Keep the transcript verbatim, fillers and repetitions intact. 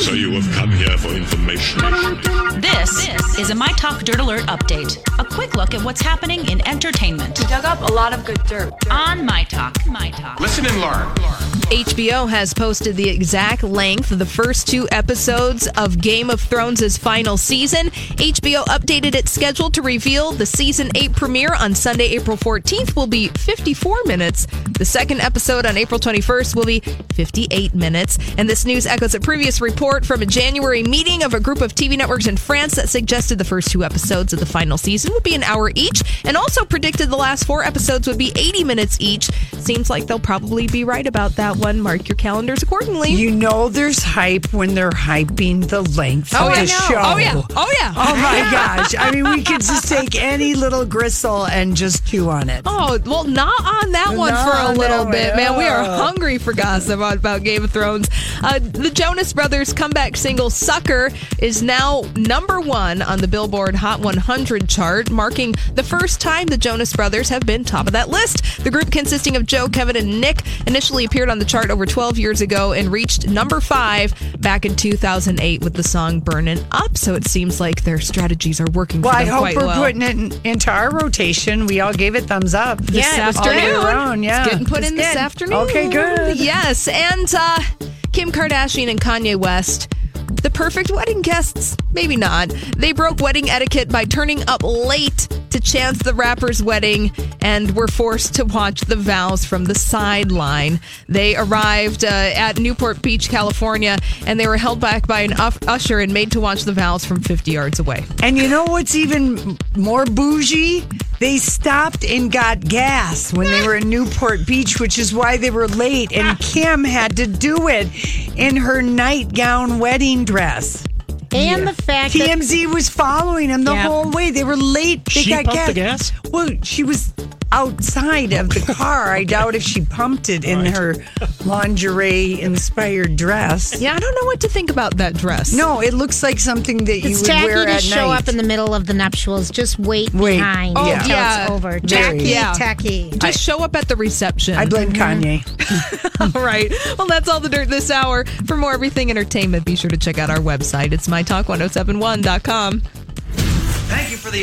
So you have come here for information. This, this is a My Talk Dirt Alert update. A quick look at what's happening in entertainment. We dug up a lot of good dirt, dirt. on My Talk. My Talk. Listen and learn. H B O has posted the exact length of the first two episodes of Game of Thrones' final season. H B O updated its schedule to reveal the season eight premiere on Sunday, April fourteenth will be fifty-four minutes. The second episode on April twenty-first will be fifty-eight minutes. And this news echoes a previous report from a January meeting of a group of T V networks in France that suggested the first two episodes of the final season would be an hour each and also predicted the last four episodes would be eighty minutes each. Seems like they'll probably be right about that one. Mark your calendars accordingly. You know there's hype when they're hyping the length oh, of yeah, the show. Oh, yeah. Oh, yeah. Oh, my gosh. I mean, we could just take any little gristle and just chew on it. Oh, well, not on that one not for a little bit, man. We are hungry for gossip about Game of Thrones. Uh, the Jonas Brothers comeback single Sucker is now number one on the Billboard Hot one hundred chart, marking the first time the Jonas Brothers have been top of that list. The group consisting of Joe, Kevin, and Nick initially appeared on the chart over twelve years ago and reached number five back in two thousand eight with the song Burning Up, so it seems like their strategies are working well, for them quite well. I hope we're well. putting it into our rotation. We all gave it thumbs up. This yeah, afternoon. Yeah. It's getting put it's in good. this afternoon. Okay, good. Yes, and uh, Kim Kardashian and Kanye West, the perfect wedding guests? Maybe not. They broke wedding etiquette by turning up late to chance the rapper's wedding and were forced to watch the vows from the sideline. They arrived uh, at Newport Beach, California, and they were held back by an uf- usher and made to watch the vows from fifty yards away. And you know what's even more bougie? They stopped and got gas when they were in Newport Beach, which is why they were late, and Kim had to do it in her nightgown wedding dress. And yeah. the fact T M Z that- was following him the yeah. whole way. They were late. They she got pumped gas. the gas? Well, she was outside of the car. I doubt if she pumped it in right. her lingerie-inspired dress. Yeah, I don't know what to think about that dress. No, it looks like something that it's you would wear at night. It's tacky to show up in the middle of the nuptials. Just wait, wait. behind oh, until yeah. it's over. Tacky, yeah. tacky. Just I, show up at the reception. I blame Kanye. All right. Well, that's all the dirt this hour. For more everything entertainment, be sure to check out our website. It's my talk ten seventy-one dot com. Thank you for the